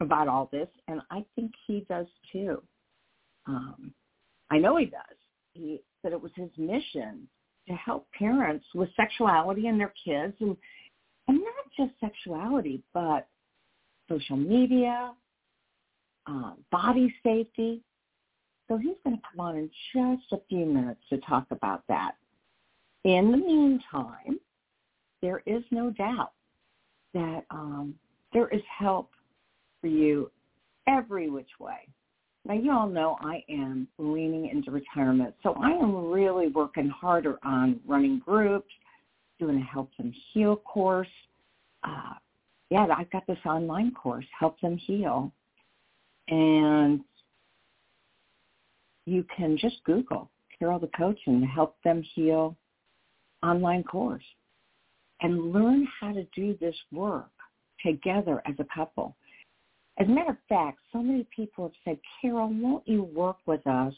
about all this, and I think he does too. I know he does. He said it was his mission to help parents with sexuality and their kids, and not just sexuality, but social media, body safety. So he's going to come on in just a few minutes to talk about that. In the meantime, there is no doubt that there is help for you every which way. Now, you all know I am leaning into retirement, so I am really working harder on running groups, doing a Help Them Heal course. I've got this online course, Help Them Heal, and you can just Google Carol the Coach and Help Them Heal online course and learn how to do this work together as a couple. As a matter of fact, so many people have said, Carol, won't you work with us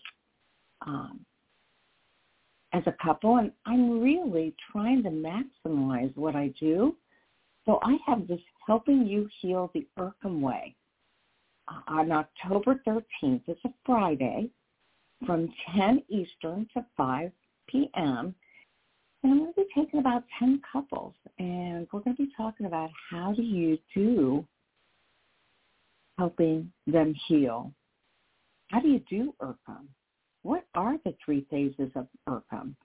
as a couple? And I'm really trying to maximize what I do. So I have this Helping You Heal the ERCEM Way on October 13th. It's a Friday from 10 Eastern to 5 p.m. And I'm going to be taking about 10 couples, and we're going to be talking about how do you do helping them heal. How do you do ERCEM? What are the three phases of ERCEM?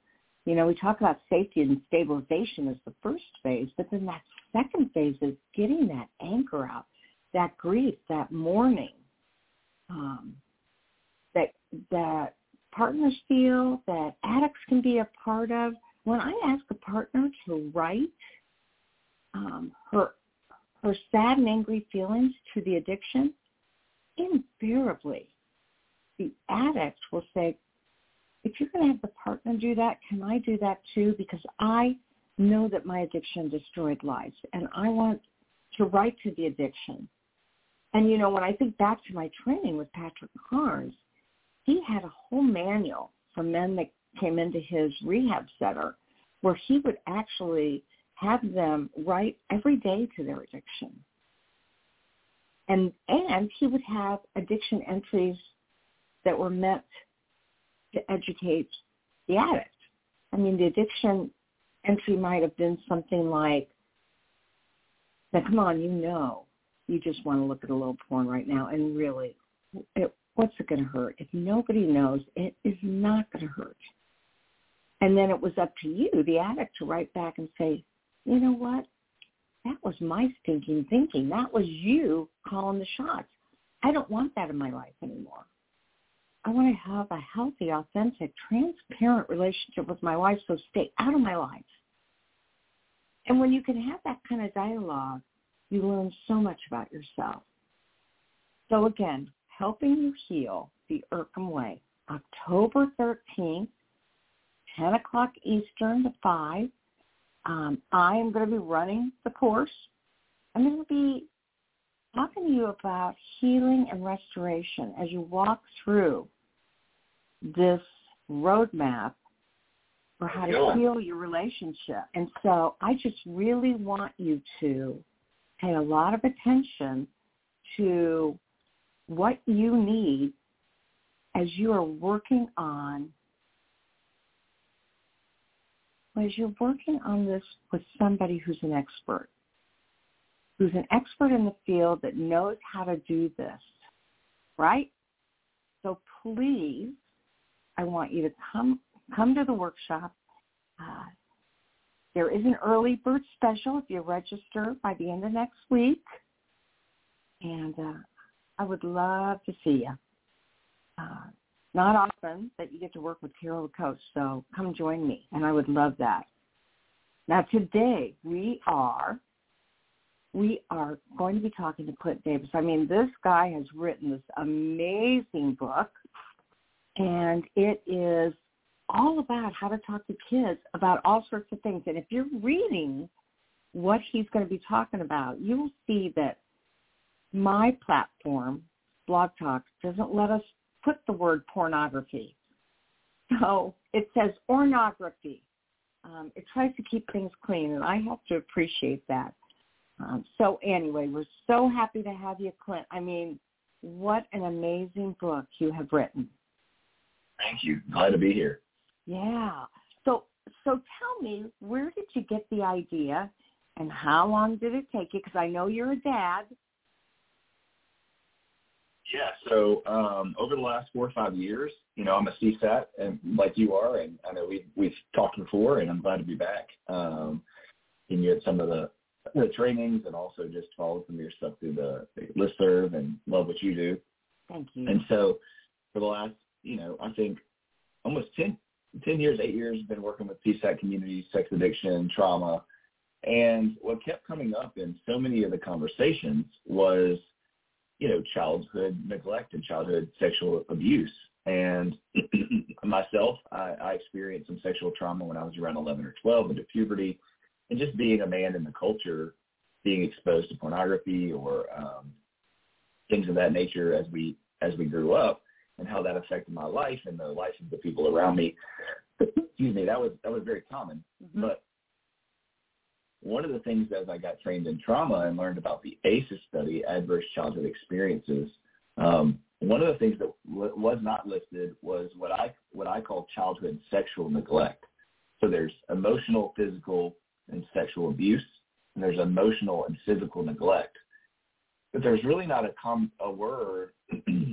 You know, we talk about safety and stabilization as the first phase, but then that second phase is getting that anger out, that grief, that mourning, that partners feel, that addicts can be a part of. When I ask a partner to write her sad and angry feelings to the addiction, invariably, the addict will say, if you're going to have the partner do that, can I do that too? Because I know that my addiction destroyed lives, and I want to write to the addiction. And, you know, when I think back to my training with Patrick Carnes, he had a whole manual for men that came into his rehab center where he would actually have them write every day to their addiction. And he would have addiction entries that were meant to educate the addict. I mean, the addiction entry might have been something like, now come on, you know, you just want to look at a little porn right now, and really, what's it going to hurt? If nobody knows, it is not going to hurt. And then it was up to you, the addict, to write back and say, you know what? That was my stinking thinking. That was you calling the shots. I don't want that in my life anymore. I want to have a healthy, authentic, transparent relationship with my wife, so stay out of my life. And when you can have that kind of dialogue, you learn so much about yourself. So again, helping you heal the ERCEM way, October 13th, 10 o'clock Eastern to 5. I am going to be running the course. I'm going to be talking to you about healing and restoration as you walk through this roadmap for how to heal your relationship. And so I just really want you to pay a lot of attention to what you need as you are working on this with somebody who's an expert, in the field that knows how to do this, right? So please, I want you to come to the workshop. There is an early bird special if you register by the end of next week, and I would love to see you. Not often that you get to work with Carol the Coach, so come join me, and I would love that. Now, today we are going to be talking to Clint Davis. I mean, this guy has written this amazing book, and it is all about how to talk to kids about all sorts of things. And if you're reading what he's going to be talking about, you will see that my platform, Blog Talk, doesn't let us put the word pornography. So it says ornography. It tries to keep things clean, and I have to appreciate that. So anyway, we're so happy to have you, Clint. I mean, what an amazing book you have written. Thank you. Glad to be here. Yeah. So tell me, where did you get the idea, and how long did it take you? Because I know you're a dad. Yeah, so over the last 4 or 5 years, you know, I'm a CSAT, and like you are, and I know we've talked before, and I'm glad to be back. And you had some of the trainings, and also just followed some of your stuff through the listserv, and love what you do. Thank you. And so for the last, you know, I think almost 8 years, been working with CSAT communities, sex addiction, trauma, and what kept coming up in so many of the conversations was, you know, childhood neglect and childhood sexual abuse. And myself, I experienced some sexual trauma when I was around 11 or 12 into puberty. And just being a man in the culture, being exposed to pornography or things of that nature as we grew up, and how that affected my life and the life of the people around me. Excuse me, that was very common. Mm-hmm. But one of the things as I got trained in trauma and learned about the ACEs study, adverse childhood experiences, one of the things that was not listed was what I call childhood sexual neglect. So there's emotional, physical, and sexual abuse, and there's emotional and physical neglect. But there's really not a word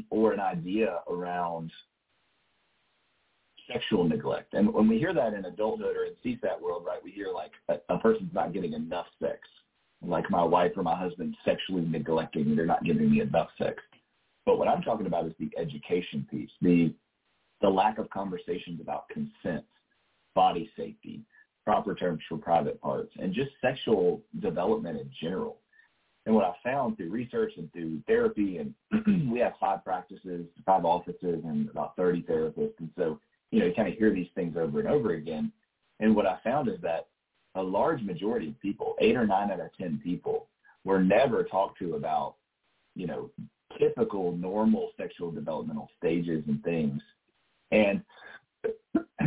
or an idea around sexual neglect. And when we hear that in adulthood or in CSAT world, right, we hear like a person's not getting enough sex, like my wife or my husband sexually neglecting me, they're not giving me enough sex. But what I'm talking about is the education piece, the lack of conversations about consent, body safety, proper terms for private parts, and just sexual development in general. And what I found through research and through therapy, and we have 5 practices, 5 offices, and about 30 therapists. And so, you know, you kind of hear these things over and over again. And what I found is that a large majority of people, 8 or 9 out of 10 people, were never talked to about, you know, typical normal sexual developmental stages and things And,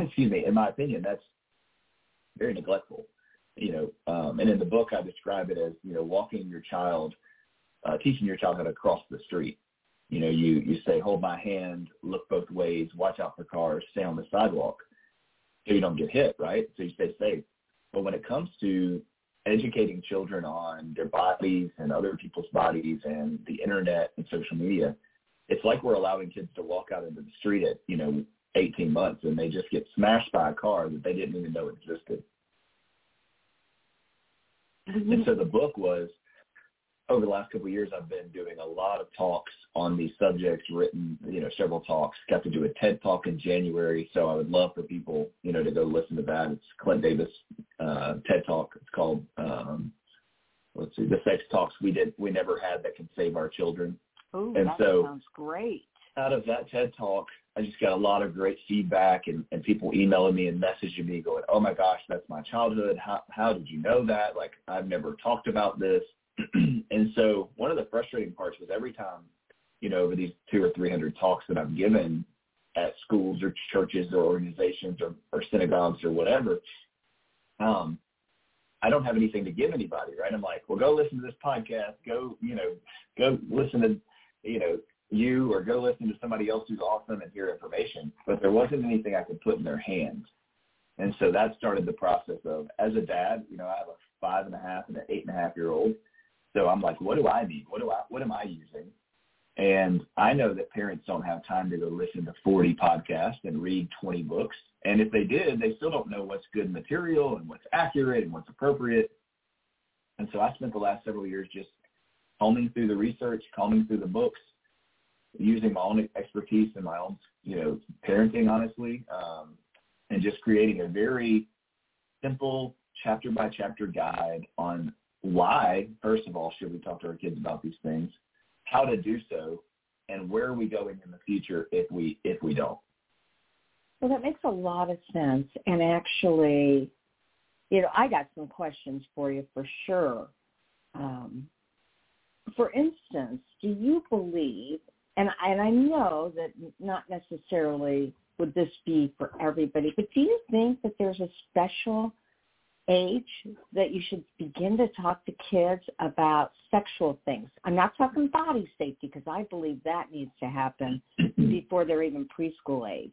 excuse me, in my opinion, that's very neglectful, and in the book I describe it as, walking your child, teaching your child how to cross the street. You say, hold my hand, look both ways, watch out for cars, stay on the sidewalk so you don't get hit, right? So you stay safe. But when it comes to educating children on their bodies and other people's bodies and the internet and social media, it's like we're allowing kids to walk out into the street at, 18 months and they just get smashed by a car that they didn't even know existed. Mm-hmm. And so the book was, over the last couple of years, I've been doing a lot of talks on these subjects, written, several talks. Got to do a TED Talk in January, so I would love for people, to go listen to that. It's Clint Davis TED Talk. It's called, the sex talks we never had that can save our children. Oh, that sounds great. Out of that TED Talk, I just got a lot of great feedback and people emailing me and messaging me going, oh my gosh, that's my childhood. How did you know that? Like, I've never talked about this. And so one of the frustrating parts was every time, over these 200 or 300 talks that I've given at schools or churches or organizations or synagogues or whatever, I don't have anything to give anybody, right? I'm like, well, go listen to this podcast, go listen to, you, or go listen to somebody else who's awesome and hear information. But there wasn't anything I could put in their hands. And so that started the process of, as a dad, I have a 5.5 and an 8.5-year-old. So I'm like, what do I need? What am I using? And I know that parents don't have time to go listen to 40 podcasts and read 20 books. And if they did, they still don't know what's good material and what's accurate and what's appropriate. And so I spent the last several years just combing through the research, combing through the books, using my own expertise and my own, parenting, honestly, and just creating a very simple chapter-by-chapter guide on why, first of all, should we talk to our kids about these things, how to do so, and where are we going in the future if we don't. Well, that makes a lot of sense. And actually, I got some questions for you for sure. For instance, do you believe, and I know that not necessarily would this be for everybody, but do you think that there's a special age that you should begin to talk to kids about sexual things? I'm not talking body safety, because I believe that needs to happen before they're even preschool age.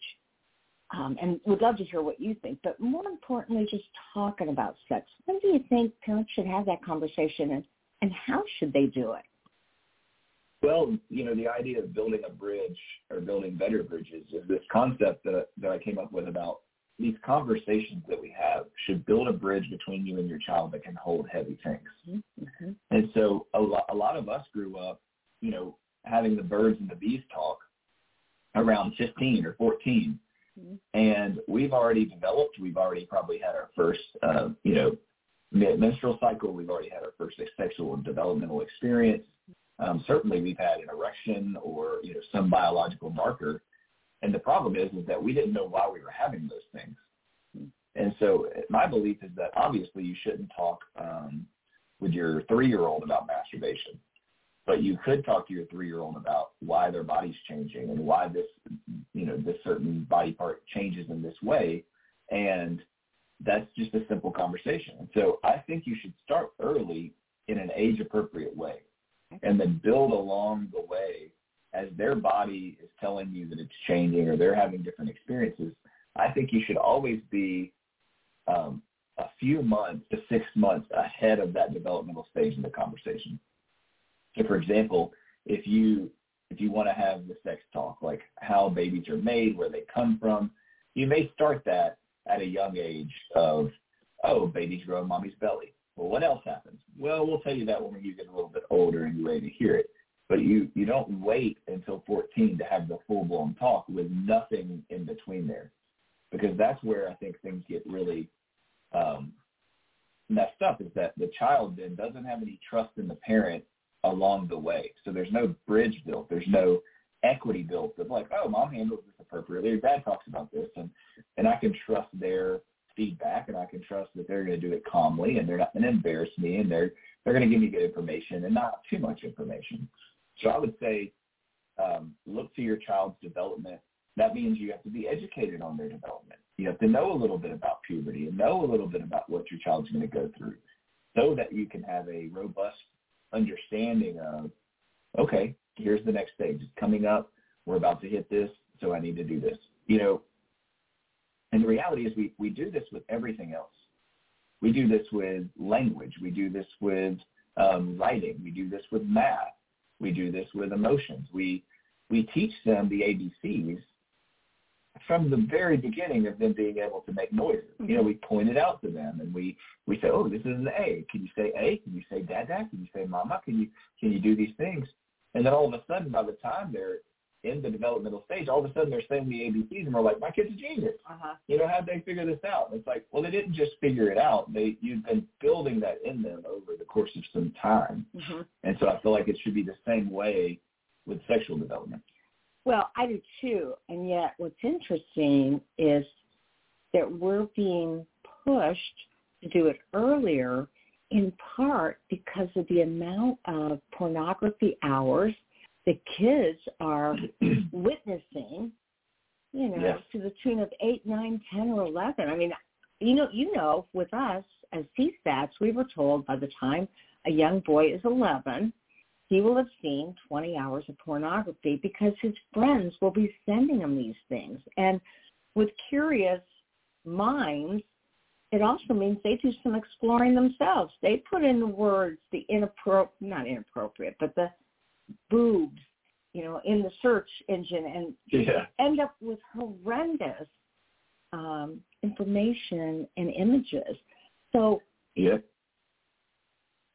And we'd love to hear what you think, but more importantly, just talking about sex. When do you think parents should have that conversation, and how should they do it? Well, the idea of building a bridge or building better bridges is this concept that I came up with about these conversations that we have should build a bridge between you and your child that can hold heavy things. Mm-hmm. And so a lot of us grew up, having the birds and the bees talk around 15 or 14. Mm-hmm. And we've already probably had our first, menstrual cycle. We've already had our first sexual and developmental experience. Certainly we've had an erection or, some biological marker. And the problem is that we didn't know why we were having those things. And so my belief is that obviously you shouldn't talk with your 3-year-old about masturbation, but you could talk to your 3-year-old about why their body's changing and why this, this certain body part changes in this way. And that's just a simple conversation. And so I think you should start early in an age-appropriate way and then build along the way as their body is telling you that it's changing or they're having different experiences. I think you should always be a few months to 6 months ahead of that developmental stage in the conversation. So, for example, if you want to have the sex talk, like how babies are made, where they come from, you may start that at a young age of, oh, babies grow in mommy's belly. Well, what else happens? Well, we'll tell you that when you get a little bit older and you're ready to hear it. But you don't wait until 14 to have the full-blown talk with nothing in between there, because that's where I think things get really messed up, is that the child then doesn't have any trust in the parent along the way. So there's no bridge built. There's no equity built of like, oh, mom handles this appropriately, or dad talks about this, and I can trust their feedback, and I can trust that they're going to do it calmly, and they're not going to embarrass me, and they're going to give me good information and not too much information. So I would say look to your child's development That means you have to be educated on their development. You have to know a little bit about puberty and know a little bit about what your child's going to go through so that you can have a robust understanding of, okay, here's the next stage. It's coming up. We're about to hit this, so I need to do this. You know, and the reality is we do this with everything else. We do this with language. We do this with writing. We do this with math. We do this with emotions. We teach them the ABCs from the very beginning of them being able to make noises. Mm-hmm. You know, we point it out to them, and we say, oh, this is an A. Can you say A? Can you say dada? Can you say mama? Can you do these things? And then all of a sudden, by the time they're in the developmental stage, all of a sudden they're saying the ABCs, and we're like, my kid's a genius. Uh-huh. You know, how'd they figure this out? And it's like, well, they didn't just figure it out. You've been building that in them over the course of some time. Mm-hmm. And so I feel like it should be the same way with sexual development. Well, I do too, and yet what's interesting is that we're being pushed to do it earlier in part because of the amount of pornography hours the kids are witnessing, you know, yes, to the tune of 8, 9, 10, or 11. I mean, you know, with us as CSATs, we were told by the time a young boy is 11, he will have seen 20 hours of pornography because his friends will be sending him these things. And with curious minds, it also means they do some exploring themselves. They put in the words, not inappropriate, but the boobs, you know, in the search engine and end up with horrendous information and images. So yeah.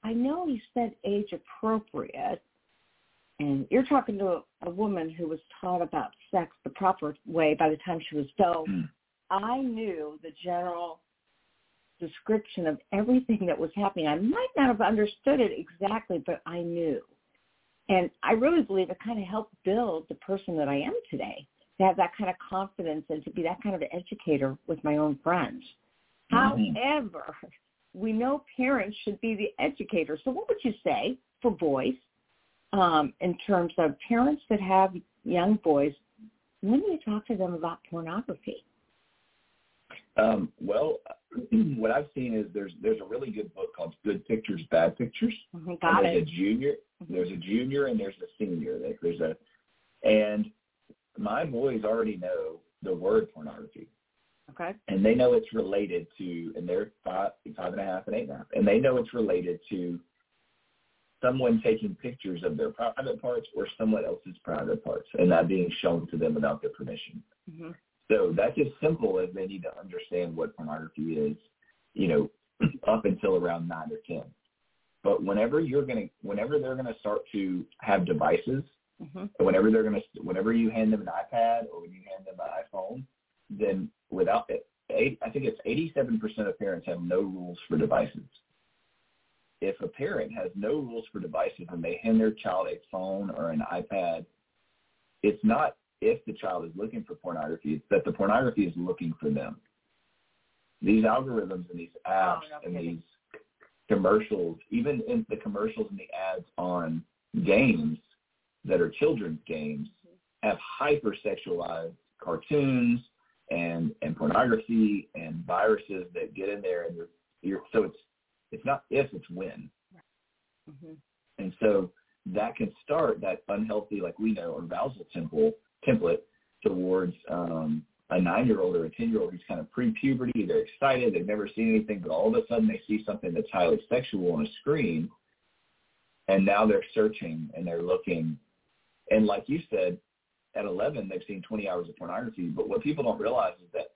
I know you said age appropriate, and you're talking to a woman who was taught about sex the proper way by the time she was adult. I knew the general description of everything that was happening. I might not have understood it exactly, but I knew. And I really believe it kind of helped build the person that I am today, to have that kind of confidence and to be that kind of educator with my own friends. Mm-hmm. However, we know parents should be the educator. So what would you say for boys in terms of parents that have young boys? When do you talk to them about pornography? Well, what I've seen is there's a really good book called Good Pictures, Bad Pictures. Mm-hmm, got it. There's a junior and there's a senior. And my boys already know the word pornography. Okay. And they know it's related to, and they're 5, 5 1/2, and 8 1/2, and they know it's related to someone taking pictures of their private parts or someone else's private parts and not being shown to them without their permission. Mm-hmm. So that's as simple as they need to understand what pornography is, you know, up until around 9 or 10. But whenever they're gonna start to have devices, mm-hmm, whenever you hand them an iPad or when you hand them an iPhone, then without it, I think it's 87% of parents have no rules for devices. If a parent has no rules for devices and they hand their child a phone or an iPad, it's not if the child is looking for pornography, it's that the pornography is looking for them. These algorithms and these apps these commercials, even in the commercials and the ads on games that are children's games, have hyper-sexualized cartoons and pornography and viruses that get in there, and so it's not if, it's when. Mm-hmm. And so that can start that unhealthy, like we know, arousal template towards a 9-year-old or a 10-year-old who's kind of pre-puberty. They're excited, they've never seen anything, but all of a sudden they see something that's highly sexual on a screen, and now they're searching and they're looking. And like you said, at 11, they've seen 20 hours of pornography. But what people don't realize is that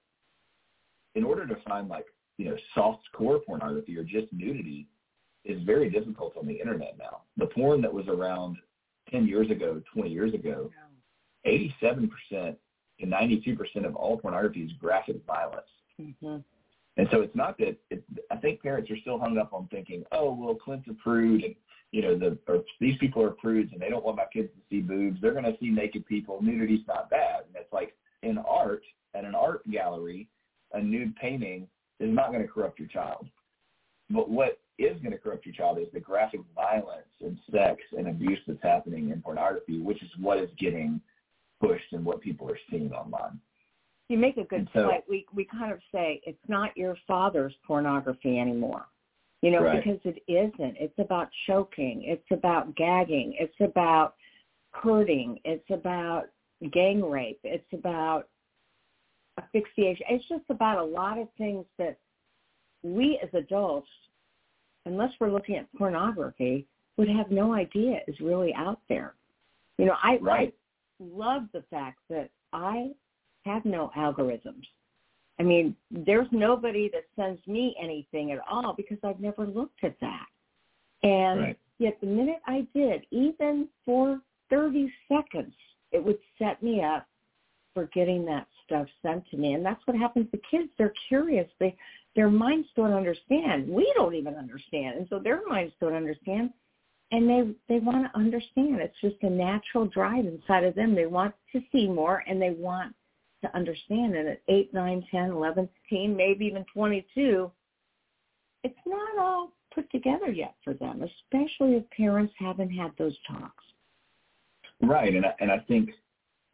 in order to find, like, you know, soft-core pornography or just nudity is very difficult on the internet now. The porn that was around 10 years ago, 20 years ago, 87% to 92% of all pornography is graphic violence. Mm-hmm. And so it's not that I think parents are still hung up on thinking, oh, well, Clint's a prude, and, you know, these people are prudes and they don't want my kids to see boobs. They're going to see naked people. Nudity's not bad. And it's like in art, at an art gallery, a nude painting is not going to corrupt your child. But what is going to corrupt your child is the graphic violence and sex and abuse that's happening in pornography, which is what is getting pushed and what people are seeing online. You make a good point. We kind of say it's not your father's pornography anymore, you know, right. Because it isn't. It's about choking. It's about gagging. It's about hurting. It's about gang rape. It's about asphyxiation. It's just about a lot of things that we as adults, unless we're looking at pornography, would have no idea is really out there. You know, I love the fact that I have no algorithms. I mean, there's nobody that sends me anything at all because I've never looked at that. And yet the minute I did, even for 30 seconds, it would set me up for getting that stuff sent to me. And that's what happens to kids. They're curious. Their minds don't understand. We don't even understand. And so their minds don't understand. And they want to understand. It's just a natural drive inside of them. They want to see more, and they want to understand. And at 8, 9, 10, 11, 15, maybe even 22, it's not all put together yet for them, especially if parents haven't had those talks. Right. And I think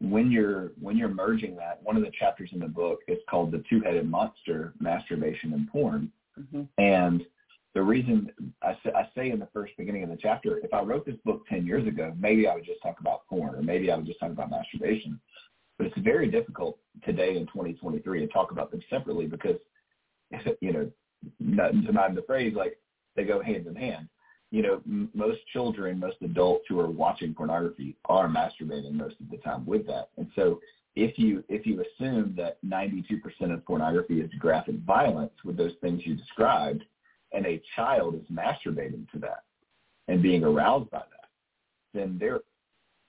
when you're merging that, one of the chapters in the book is called The Two-Headed Monster, Masturbation and Porn. Mm-hmm. And the reason I say in the first beginning of the chapter, if I wrote this book 10 years ago, maybe I would just talk about porn, or maybe I would just talk about masturbation. But it's very difficult today in 2023 to talk about them separately because, you know, not denying the phrase, like they go hand in hand. You know, most children, most adults who are watching pornography are masturbating most of the time with that. And so if you assume that 92% of pornography is graphic violence with those things you described, and a child is masturbating to that and being aroused by that, then their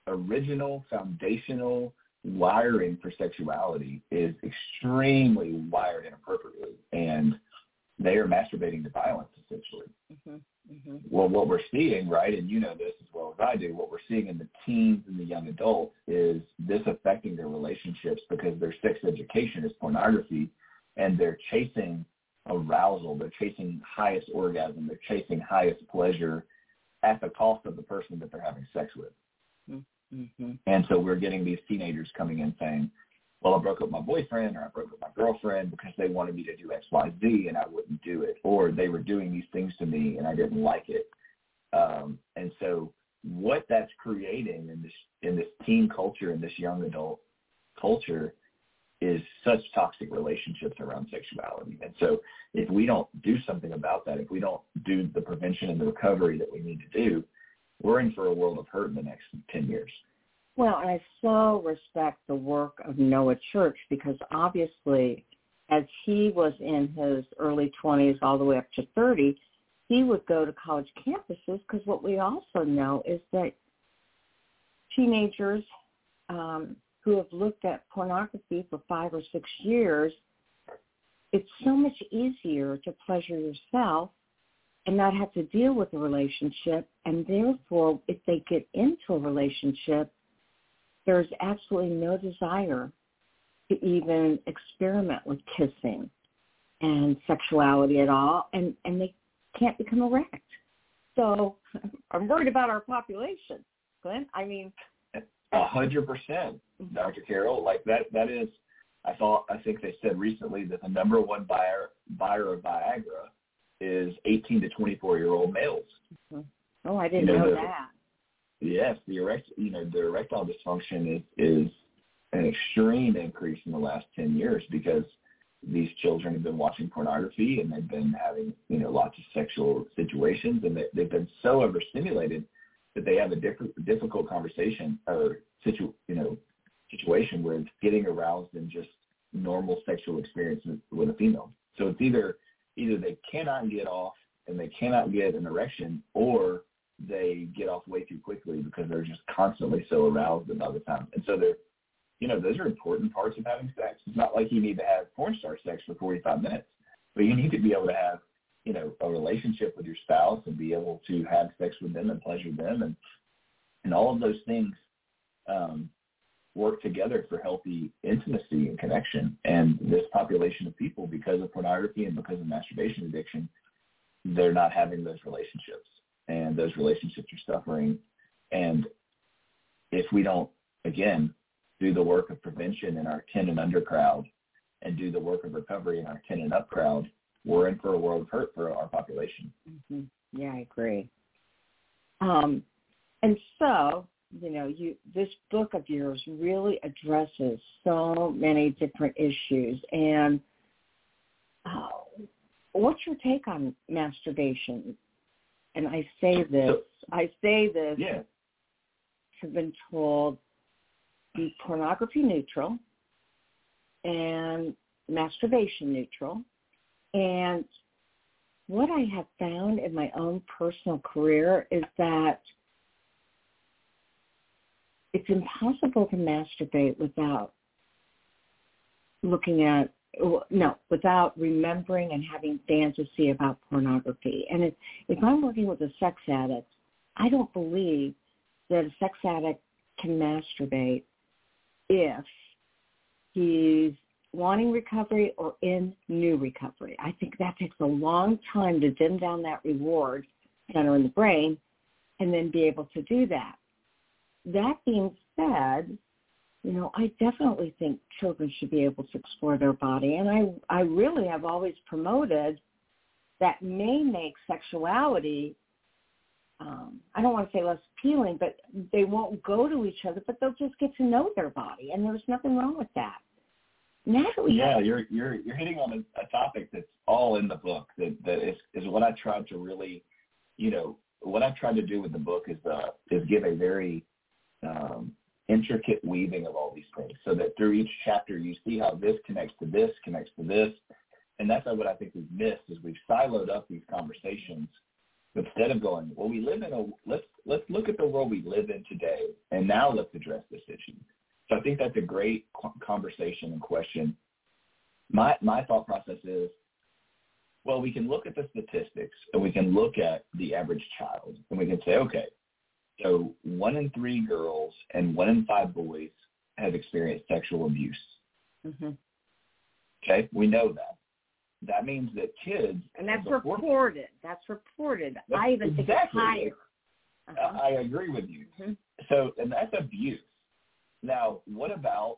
original foundational wiring for sexuality is extremely wired inappropriately, and they are masturbating to violence, essentially. Mm-hmm. Mm-hmm. Well, what we're seeing, right, and you know this as well as I do, what we're seeing in the teens and the young adults is this affecting their relationships because their sex education is pornography, and they're chasing arousal, they're chasing highest orgasm, they're chasing highest pleasure at the cost of the person that they're having sex with. Mm-hmm. And so we're getting these teenagers coming in saying, well, I broke up my boyfriend, or I broke up my girlfriend because they wanted me to do X, Y, Z, and I wouldn't do it, or they were doing these things to me and I didn't like it. And so what that's creating in this teen culture and this young adult culture is such toxic relationships around sexuality. And so if we don't do something about that, if we don't do the prevention and the recovery that we need to do, we're in for a world of hurt in the next 10 years. Well, and I so respect the work of Noah Church, because obviously as he was in his early 20s all the way up to 30, he would go to college campuses, because what we also know is that teenagers who have looked at pornography for 5 or 6 years, it's so much easier to pleasure yourself and not have to deal with a relationship. And therefore, if they get into a relationship, there's absolutely no desire to even experiment with kissing and sexuality at all, and they can't become erect. So I'm worried about our population, Clint. I mean, 100%, Dr. Carol. Like that is, I think they said recently that the number one buyer of Viagra is 18 to 24-year-old males. Mm-hmm. Oh, I didn't know that. Yes, the erectile dysfunction is an extreme increase in the last 10 years because these children have been watching pornography and they've been having, lots of sexual situations, and they've been so overstimulated that they have a difficult conversation or situation with getting aroused in just normal sexual experiences with a female. So it's either they cannot get off and they cannot get an erection, or they get off way too quickly because they're just constantly so aroused at other times. And so they're, those are important parts of having sex. It's not like you need to have porn star sex for 45 minutes, but you need to be able to have, a relationship with your spouse and be able to have sex with them and pleasure them. And all of those things work together for healthy intimacy and connection. And this population of people, because of pornography and because of masturbation addiction, they're not having those relationships. And those relationships are suffering. And if we don't, again, do the work of prevention in our 10 and under crowd and do the work of recovery in our 10 and up crowd, we're in for a world of hurt for our population. Mm-hmm. Yeah, I agree. And so, you know, this book of yours really addresses so many different issues. And what's your take on masturbation? And I say this, yeah. I've been told, be pornography neutral and masturbation neutral. And what I have found in my own personal career is that it's impossible to masturbate without remembering and having fantasy about pornography. And if I'm working with a sex addict, I don't believe that a sex addict can masturbate if he's wanting recovery or in new recovery. I think that takes a long time to dim down that reward center in the brain and then be able to do that. That being said, you know, I definitely think children should be able to explore their body. And I really have always promoted that may make sexuality, I don't want to say less appealing, but they won't go to each other, but they'll just get to know their body. And there's nothing wrong with that. Natalie. Yeah, you're hitting on a topic that's all in the book. That is what I tried to really, you know, what I tried to do with the book is give a very intricate weaving of all these things, so that through each chapter you see how this connects to this, connects to this, and that's what I think we've missed is we've siloed up these conversations instead of going, well, we live in let's look at the world we live in today, and now let's address this issue. So I think that's a great conversation and question. My thought process is, well, we can look at the statistics and we can look at the average child and we can say, okay, so 1 in 3 girls and 1 in 5 boys have experienced sexual abuse. Mm-hmm. Okay, we know that. That means that kids... And that's reported. That's I even exactly. think it's higher. Uh-huh. I agree with you. Mm-hmm. So, and that's abuse. Now, what about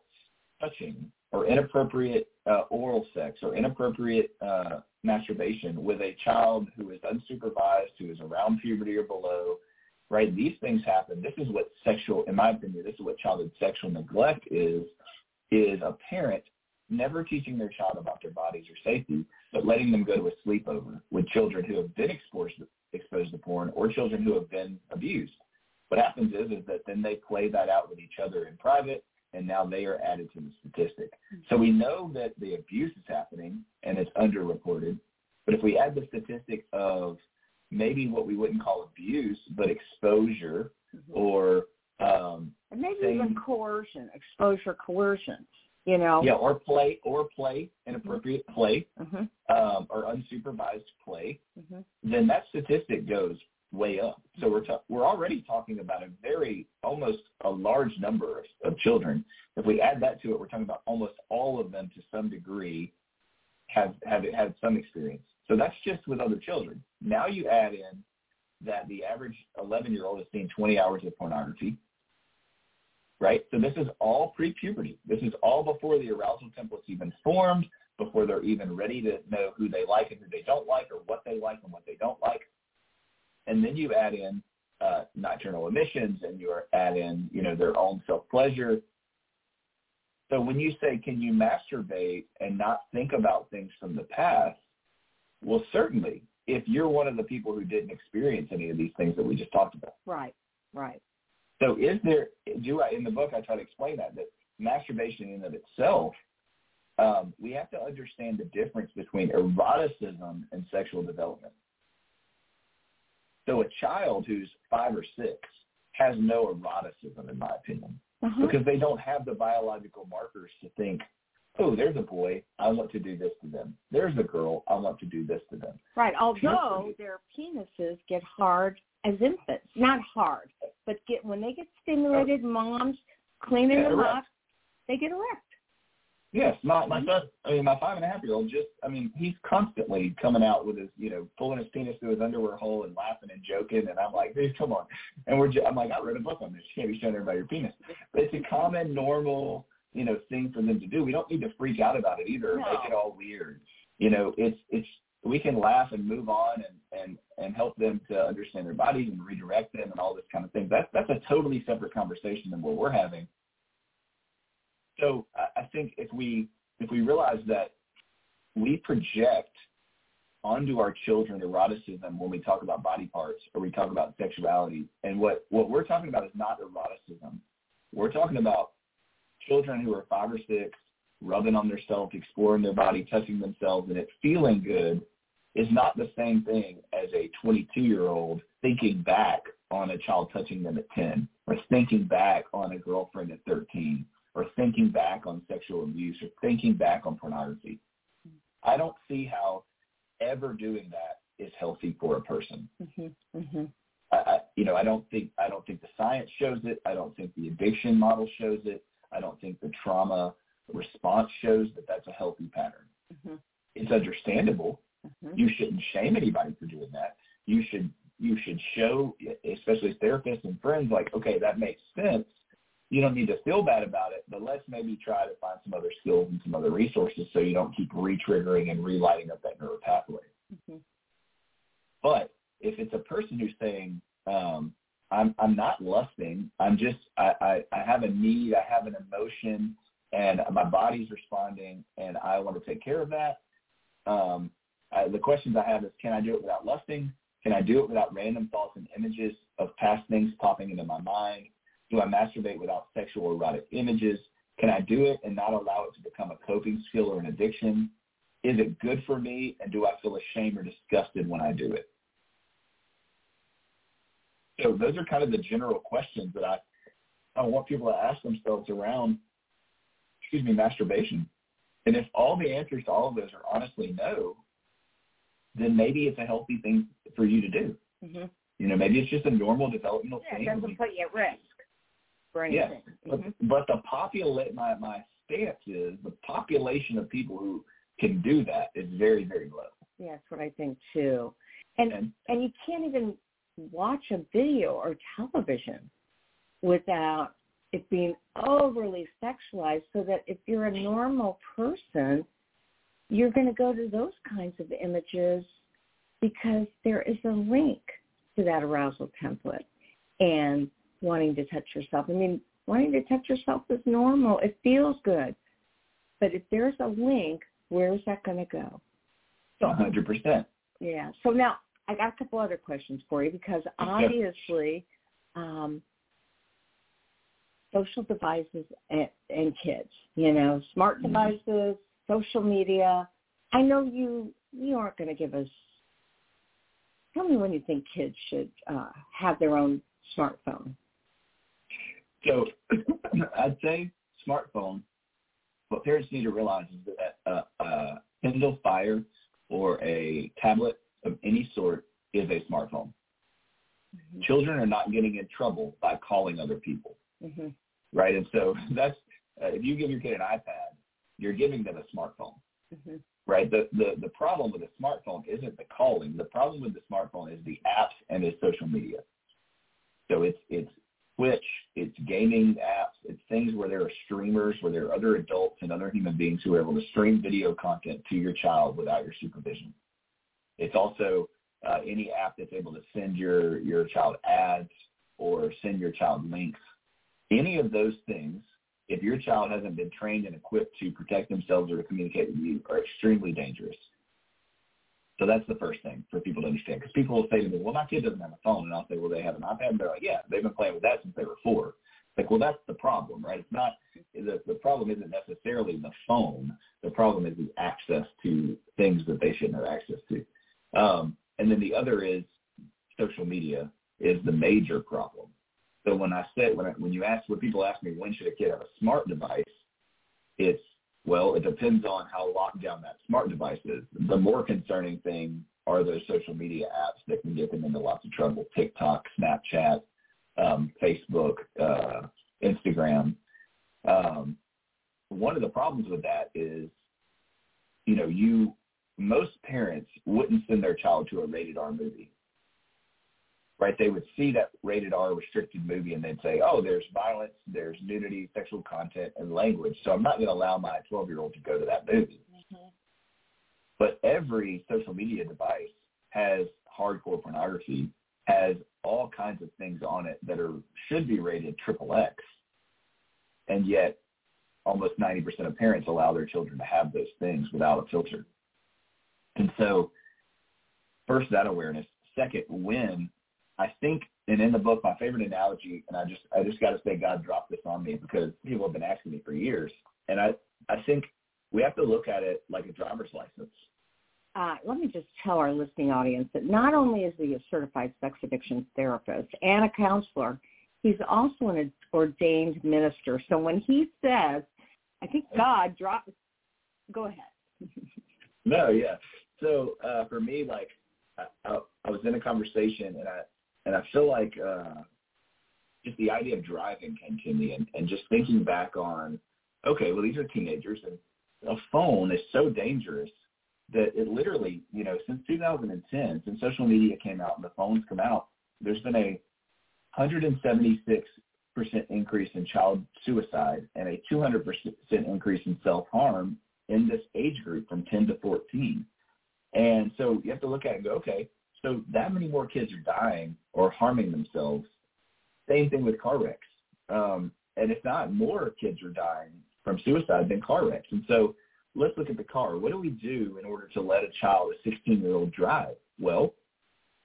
touching or inappropriate oral sex or inappropriate masturbation with a child who is unsupervised, who is around puberty or below, right? These things happen. This is what in my opinion, this is what childhood sexual neglect is a parent never teaching their child about their bodies or safety, but letting them go to a sleepover with children who have been exposed to porn or children who have been abused. What happens is that then they play that out with each other in private, and now they are added to the statistic. So we know that the abuse is happening, and it's underreported. But if we add the statistic of maybe what we wouldn't call abuse, but exposure or... and maybe even coercion, exposure, coercion, you know. Yeah, or play, inappropriate mm-hmm. play, mm-hmm. Or unsupervised play, mm-hmm. then that statistic goes way up. So we're already talking about a very, almost a large number of children. If we add that to it, we're talking about almost all of them to some degree have had some experience. So that's just with other children. Now you add in that the average 11-year-old has seen 20 hours of pornography, right? So this is all pre-puberty. This is all before the arousal template's even formed, before they're even ready to know who they like and who they don't like or what they like and what they don't like. And then you add in nocturnal emissions, and you add in, you know, their own self-pleasure. So when you say, can you masturbate and not think about things from the past? Well, certainly, if you're one of the people who didn't experience any of these things that we just talked about. Right. So in the book I try to explain that masturbation in and of itself, we have to understand the difference between eroticism and sexual development. So a child who's 5 or 6 has no eroticism, in my opinion, uh-huh. because they don't have the biological markers to think, oh, there's a boy, I want to do this to them. There's a girl, I want to do this to them. Right, although their penises get hard as infants. Not hard, but when they get stimulated, moms cleaning them up, they get erect. Yes, my son, I mean, my 5.5-year-old just, I mean, he's constantly coming out with his, you know, pulling his penis through his underwear hole and laughing and joking, and I'm like, dude, come on. And I'm like, I read a book on this. You can't be showing everybody your penis. But it's a common, normal, you know, thing for them to do. We don't need to freak out about it either or make it all weird. You know, it's we can laugh and move on and help them to understand their bodies and redirect them and all this kind of thing. That's a totally separate conversation than what we're having. So I think if we realize that we project onto our children eroticism when we talk about body parts or we talk about sexuality, and what we're talking about is not eroticism. We're talking about children who are 5 or 6, rubbing on themselves, exploring their body, touching themselves, and it feeling good is not the same thing as a 22-year-old thinking back on a child touching them at 10 or thinking back on a girlfriend at 13. Or thinking back on sexual abuse, or thinking back on pornography. I don't see how ever doing that is healthy for a person. Mm-hmm. Mm-hmm. I don't think the science shows it. I don't think the addiction model shows it. I don't think the trauma response shows that that's a healthy pattern. Mm-hmm. It's understandable. Mm-hmm. You shouldn't shame anybody for doing that. You should show, especially therapists and friends, like, okay, that makes sense. You don't need to feel bad about it, but let's maybe try to find some other skills and some other resources so you don't keep re-triggering and relighting up that neural pathway. Mm-hmm. But if it's a person who's saying, I'm not lusting, I'm just, I have a need, I have an emotion, and my body's responding, and I want to take care of that, the questions I have is, can I do it without lusting? Can I do it without random thoughts and images of past things popping into my mind? Do I masturbate without sexual erotic images? Can I do it and not allow it to become a coping skill or an addiction? Is it good for me, and do I feel ashamed or disgusted when I do it? So those are kind of the general questions that I want people to ask themselves around, masturbation. And if all the answers to all of those are honestly no, then maybe it's a healthy thing for you to do. Mm-hmm. You know, maybe it's just a normal developmental thing. It doesn't put you at risk. Yes, but the my stance is the population of people who can do that is very, very low. Yeah, that's what I think too. And you can't even watch a video or television without it being overly sexualized, so that if you're a normal person, you're going to go to those kinds of images because there is a link to that arousal template. And wanting to touch yourself. I mean, wanting to touch yourself is normal. It feels good. But if there's a link, where is that going to go? 100%. Yeah. So now I got a couple other questions for you, because obviously social devices and kids, you know, smart devices, social media. I know you aren't going to give us – tell me when you think kids should have their own smartphone. So I'd say smartphone. What parents need to realize is that a Kindle Fire or a tablet of any sort is a smartphone. Mm-hmm. Children are not getting in trouble by calling other people, mm-hmm. right? And so that's if you give your kid an iPad, you're giving them a smartphone, mm-hmm. right? The problem with a smartphone isn't the calling. The problem with the smartphone is the apps and the social media. So it's Twitch, it's gaming apps, it's things where there are streamers, where there are other adults and other human beings who are able to stream video content to your child without your supervision. It's also any app that's able to send your child ads or send your child links. Any of those things, if your child hasn't been trained and equipped to protect themselves or to communicate with you, are extremely dangerous. So that's the first thing for people to understand, because people will say to me, well, my kid doesn't have a phone. And I'll say, well, they have an iPad. And they're like, yeah, they've been playing with that since they were 4. Like, well, that's the problem, right? It's not the problem isn't necessarily the phone. The problem is the access to things that they shouldn't have access to. And then the other is social media is the major problem. So when I said, when people ask me, when should a kid have a smart device, it's, well, it depends on how locked down that smart device is. The more concerning thing are those social media apps that can get them into lots of trouble, TikTok, Snapchat, Facebook, Instagram. one of the problems with that is, you know, most parents wouldn't send their child to a rated R movie, right? They would see that rated R restricted movie and they'd say, oh, there's violence, there's nudity, sexual content, and language, so I'm not going to allow my 12-year-old to go to that movie. Mm-hmm. But every social media device has hardcore pornography, has all kinds of things on it that should be rated XXX, and yet almost 90% of parents allow their children to have those things without a filter. And so, first, that awareness. Second, when I think, and in the book, my favorite analogy, and I just got to say God dropped this on me because people have been asking me for years, and I think we have to look at it like a driver's license. Let me just tell our listening audience that not only is he a certified sex addiction therapist and a counselor, he's also an ordained minister. So when he says, I think God dropped, go ahead. No, yeah. So for me, like, I was in a conversation, and I feel like just the idea of driving came to me, and just thinking back on, okay, well, these are teenagers, and a phone is so dangerous that it literally, you know, since 2010, since social media came out and the phones come out, there's been a 176% increase in child suicide and a 200% increase in self-harm in this age group from 10 to 14. And so you have to look at it and go, okay, so that many more kids are dying or harming themselves. Same thing with car wrecks. And if not, more kids are dying from suicide than car wrecks. And so let's look at the car. What do we do in order to let a child, a 16-year-old, drive? Well,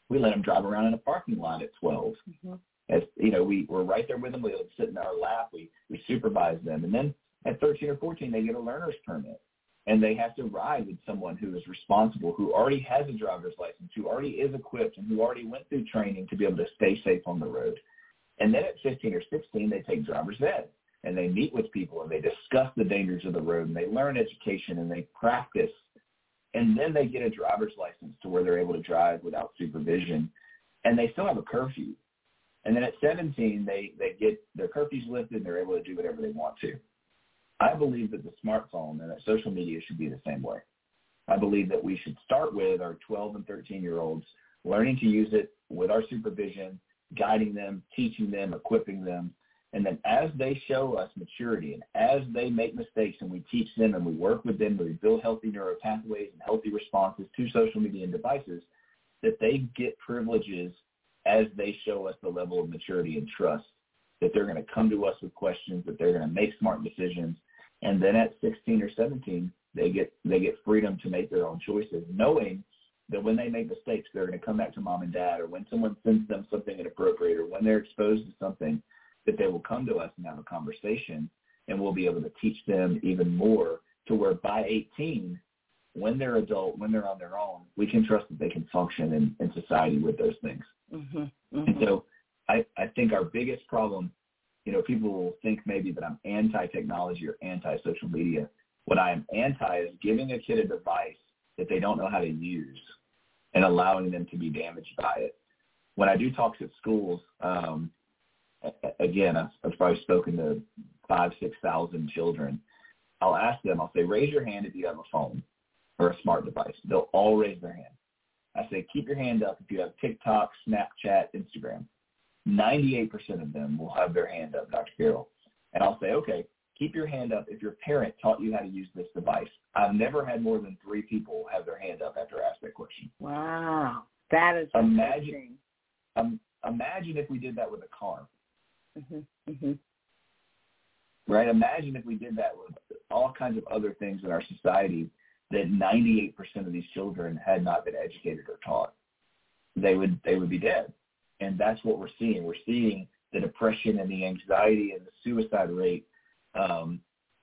we let them drive around in a parking lot at 12. Mm-hmm. As you know, we're right there with them. We let them sit in our lap. We supervise them. And then at 13 or 14, they get a learner's permit. And they have to ride with someone who is responsible, who already has a driver's license, who already is equipped, and who already went through training to be able to stay safe on the road. And then at 15 or 16, they take driver's ed, and they meet with people, and they discuss the dangers of the road, and they learn education, and they practice. And then they get a driver's license to where they're able to drive without supervision, and they still have a curfew. And then at 17, they get their curfews lifted, and they're able to do whatever they want to. I believe that the smartphone and that social media should be the same way. I believe that we should start with our 12 and 13-year-olds learning to use it with our supervision, guiding them, teaching them, equipping them. And then as they show us maturity and as they make mistakes and we teach them and we work with them, we build healthy neuropathways and healthy responses to social media and devices, that they get privileges as they show us the level of maturity and trust, that they're going to come to us with questions, that they're going to make smart decisions. And then at 16 or 17, they get freedom to make their own choices, knowing that when they make mistakes, they're going to come back to mom and dad, or when someone sends them something inappropriate, or when they're exposed to something, that they will come to us and have a conversation, and we'll be able to teach them even more to where by 18, when they're adult, when they're on their own, we can trust that they can function in society with those things. Mm-hmm, mm-hmm. And so I think our biggest problem, you know, people will think maybe that I'm anti-technology or anti-social media. What I am anti is giving a kid a device that they don't know how to use and allowing them to be damaged by it. When I do talks at schools, again, I've probably spoken to 5,000-6,000 children. I'll ask them, I'll say, raise your hand if you have a phone or a smart device. They'll all raise their hand. I say, keep your hand up if you have TikTok, Snapchat, Instagram. 98% of them will have their hand up, Dr. Carol. And I'll say, okay, keep your hand up if your parent taught you how to use this device. I've never had more than 3 people have their hand up after I asked that question. Wow. That is amazing. Imagine if we did that with a car. Mm-hmm. Mm-hmm. Right? Imagine if we did that with all kinds of other things in our society that 98% of these children had not been educated or taught. They would be dead. And that's what we're seeing. We're seeing the depression and the anxiety and the suicide rate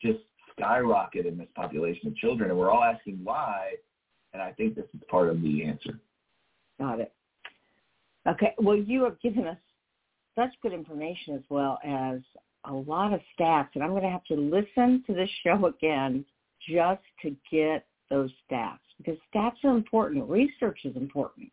just skyrocket in this population of children. And we're all asking why, and I think this is part of the answer. Got it. Okay. Well, you have given us such good information as well as a lot of stats, and I'm going to have to listen to this show again just to get those stats, because stats are important. Research is important.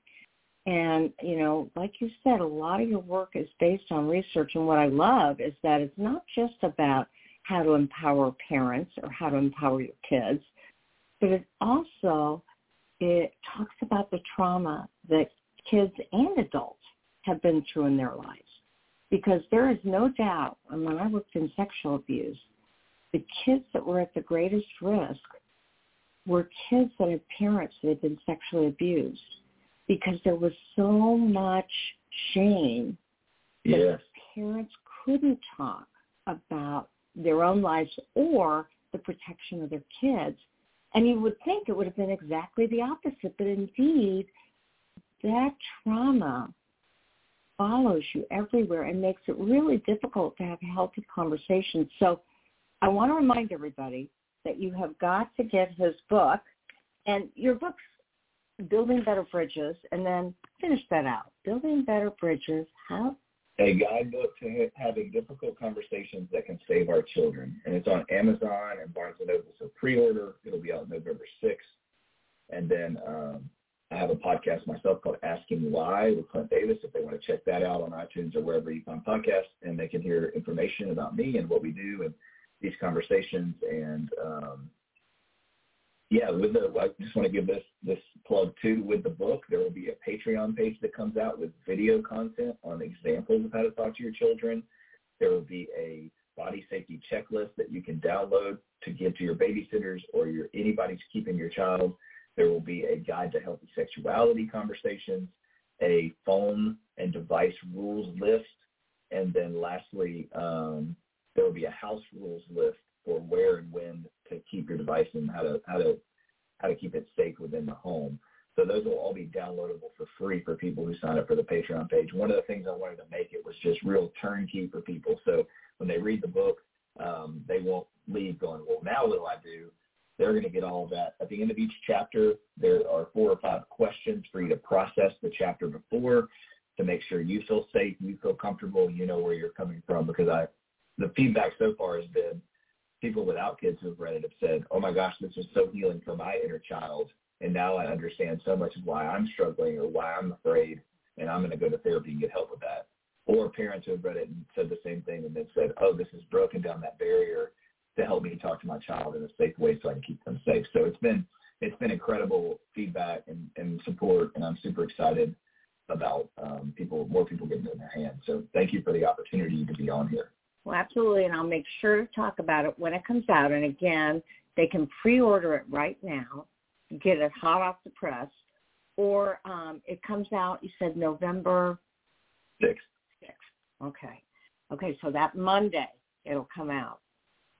And, you know, like you said, a lot of your work is based on research. And what I love is that it's not just about how to empower parents or how to empower your kids, but it also, it talks about the trauma that kids and adults have been through in their lives. Because there is no doubt, and when I worked in sexual abuse, the kids that were at the greatest risk were kids that had parents that had been sexually abused, because there was so much shame that the parents couldn't talk about their own lives or the protection of their kids. And you would think it would have been exactly the opposite, but indeed, that trauma follows you everywhere and makes it really difficult to have healthy conversations. So I want to remind everybody that you have got to get his book, and your book's Building Better Bridges, and then finish that out. Building Better Bridges, how? A guidebook to having difficult conversations that can save our children. And it's on Amazon and Barnes & Noble, so pre-order. It'll be out November 6th. And then I have a podcast myself called Asking Why with Clint Davis, if they want to check that out on iTunes or wherever you find podcasts, and they can hear information about me and what we do and these conversations. And I just want to give this plug too. With the book, there will be a Patreon page that comes out with video content on examples of how to talk to your children. There will be a body safety checklist that you can download to give to your babysitters or your anybody's keeping your child. There will be a guide to healthy sexuality conversations, a phone and device rules list, and then lastly, there will be a house rules list for where and when to keep your device and how to keep it safe within the home. So those will all be downloadable for free for people who sign up for the Patreon page. One of the things I wanted to make it was just real turnkey for people. So when they read the book, they won't leave going, well, now what do I do? They're going to get all of that. At the end of each chapter, there are 4 or 5 questions for you to process the chapter before to make sure you feel safe, you feel comfortable, you know where you're coming from. Because the feedback so far has been people without kids who have read it have said, oh, my gosh, this is so healing for my inner child, and now I understand so much of why I'm struggling or why I'm afraid, and I'm going to go to therapy and get help with that. Or parents who have read it and said the same thing and then said, oh, this has broken down that barrier to help me talk to my child in a safe way so I can keep them safe. So it's been incredible feedback and support, and I'm super excited about more people getting it in their hands. So thank you for the opportunity to be on here. Well, absolutely, and I'll make sure to talk about it when it comes out. And again, they can pre-order it right now, get it hot off the press, or it comes out, you said November? 6th. 6th, okay. Okay, so that Monday it'll come out.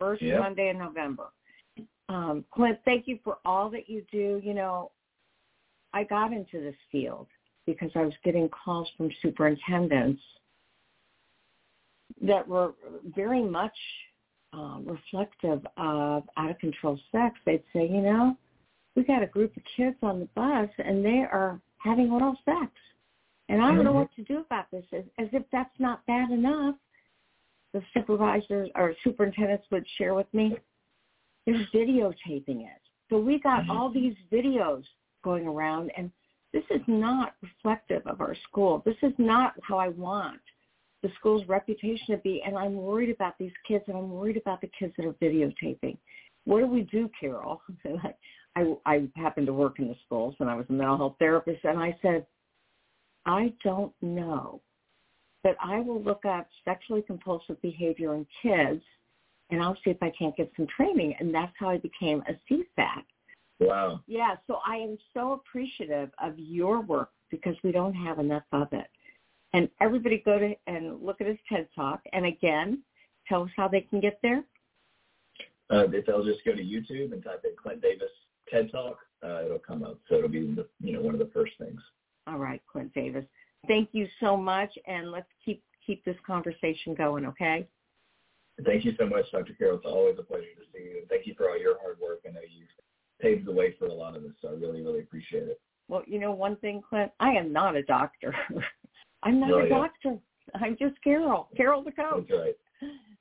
First Monday in November. Clint, thank you for all that you do. You know, I got into this field because I was getting calls from superintendents that were very much reflective of out-of-control sex. They'd say, you know, we got a group of kids on the bus, and they are having oral sex, and I don't know what to do about this. As if that's not bad enough, the supervisors or superintendents would share with me, they're videotaping it. So we got all these videos going around, and this is not reflective of our school. This is not how I want the school's reputation to be, and I'm worried about these kids, and I'm worried about the kids that are videotaping. What do we do, Carol? I happened to work in the schools, and I was a mental health therapist, and I said, I don't know, but I will look up sexually compulsive behavior in kids, and I'll see if I can't get some training. And that's how I became a CSAT. Wow. Yeah, so I am so appreciative of your work because we don't have enough of it. And everybody go to and look at his TED Talk. And again, tell us how they can get there. They'll just go to YouTube and type in Clint Davis TED Talk. It'll come up. So it'll be one of the first things. All right, Clint Davis. Thank you so much, and let's keep this conversation going, okay? Thank you so much, Dr. Carol. It's always a pleasure to see you. And thank you for all your hard work. I know you've paved the way for a lot of this, so I really, really appreciate it. Well, you know one thing, Clint? I am not a doctor. I'm not a doctor. I'm just Carol. Carol the coach. That's right.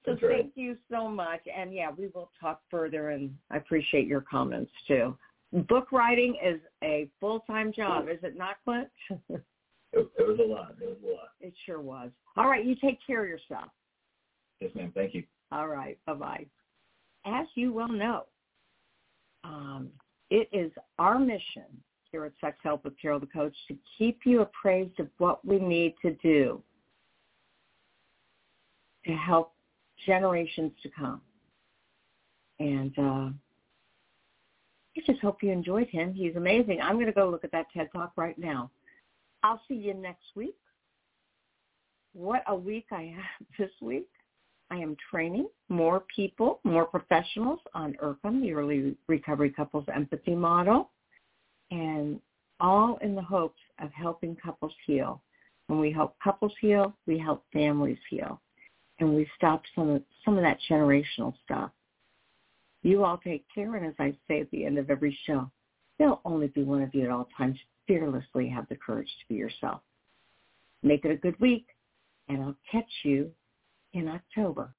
That's so thank you so much. And, we will talk further, and I appreciate your comments, too. Book writing is a full-time job, is it not, Clint? It was a lot. It sure was. All right. You take care of yourself. Yes, ma'am. Thank you. All right. Bye-bye. As you well know, it is our mission here at Sex Help with Carol the Coach to keep you appraised of what we need to do to help generations to come. And I just hope you enjoyed him. He's amazing. I'm going to go look at that TED Talk right now. I'll see you next week. What a week I have this week. I am training more people, more professionals on ERCEM, the Early Recovery Couples Empathy Model, and all in the hopes of helping couples heal. When we help couples heal, we help families heal, and we stop some of that generational stuff. You all take care, and as I say at the end of every show, there'll only be one of you at all times. Fearlessly have the courage to be yourself. Make it a good week, and I'll catch you in October.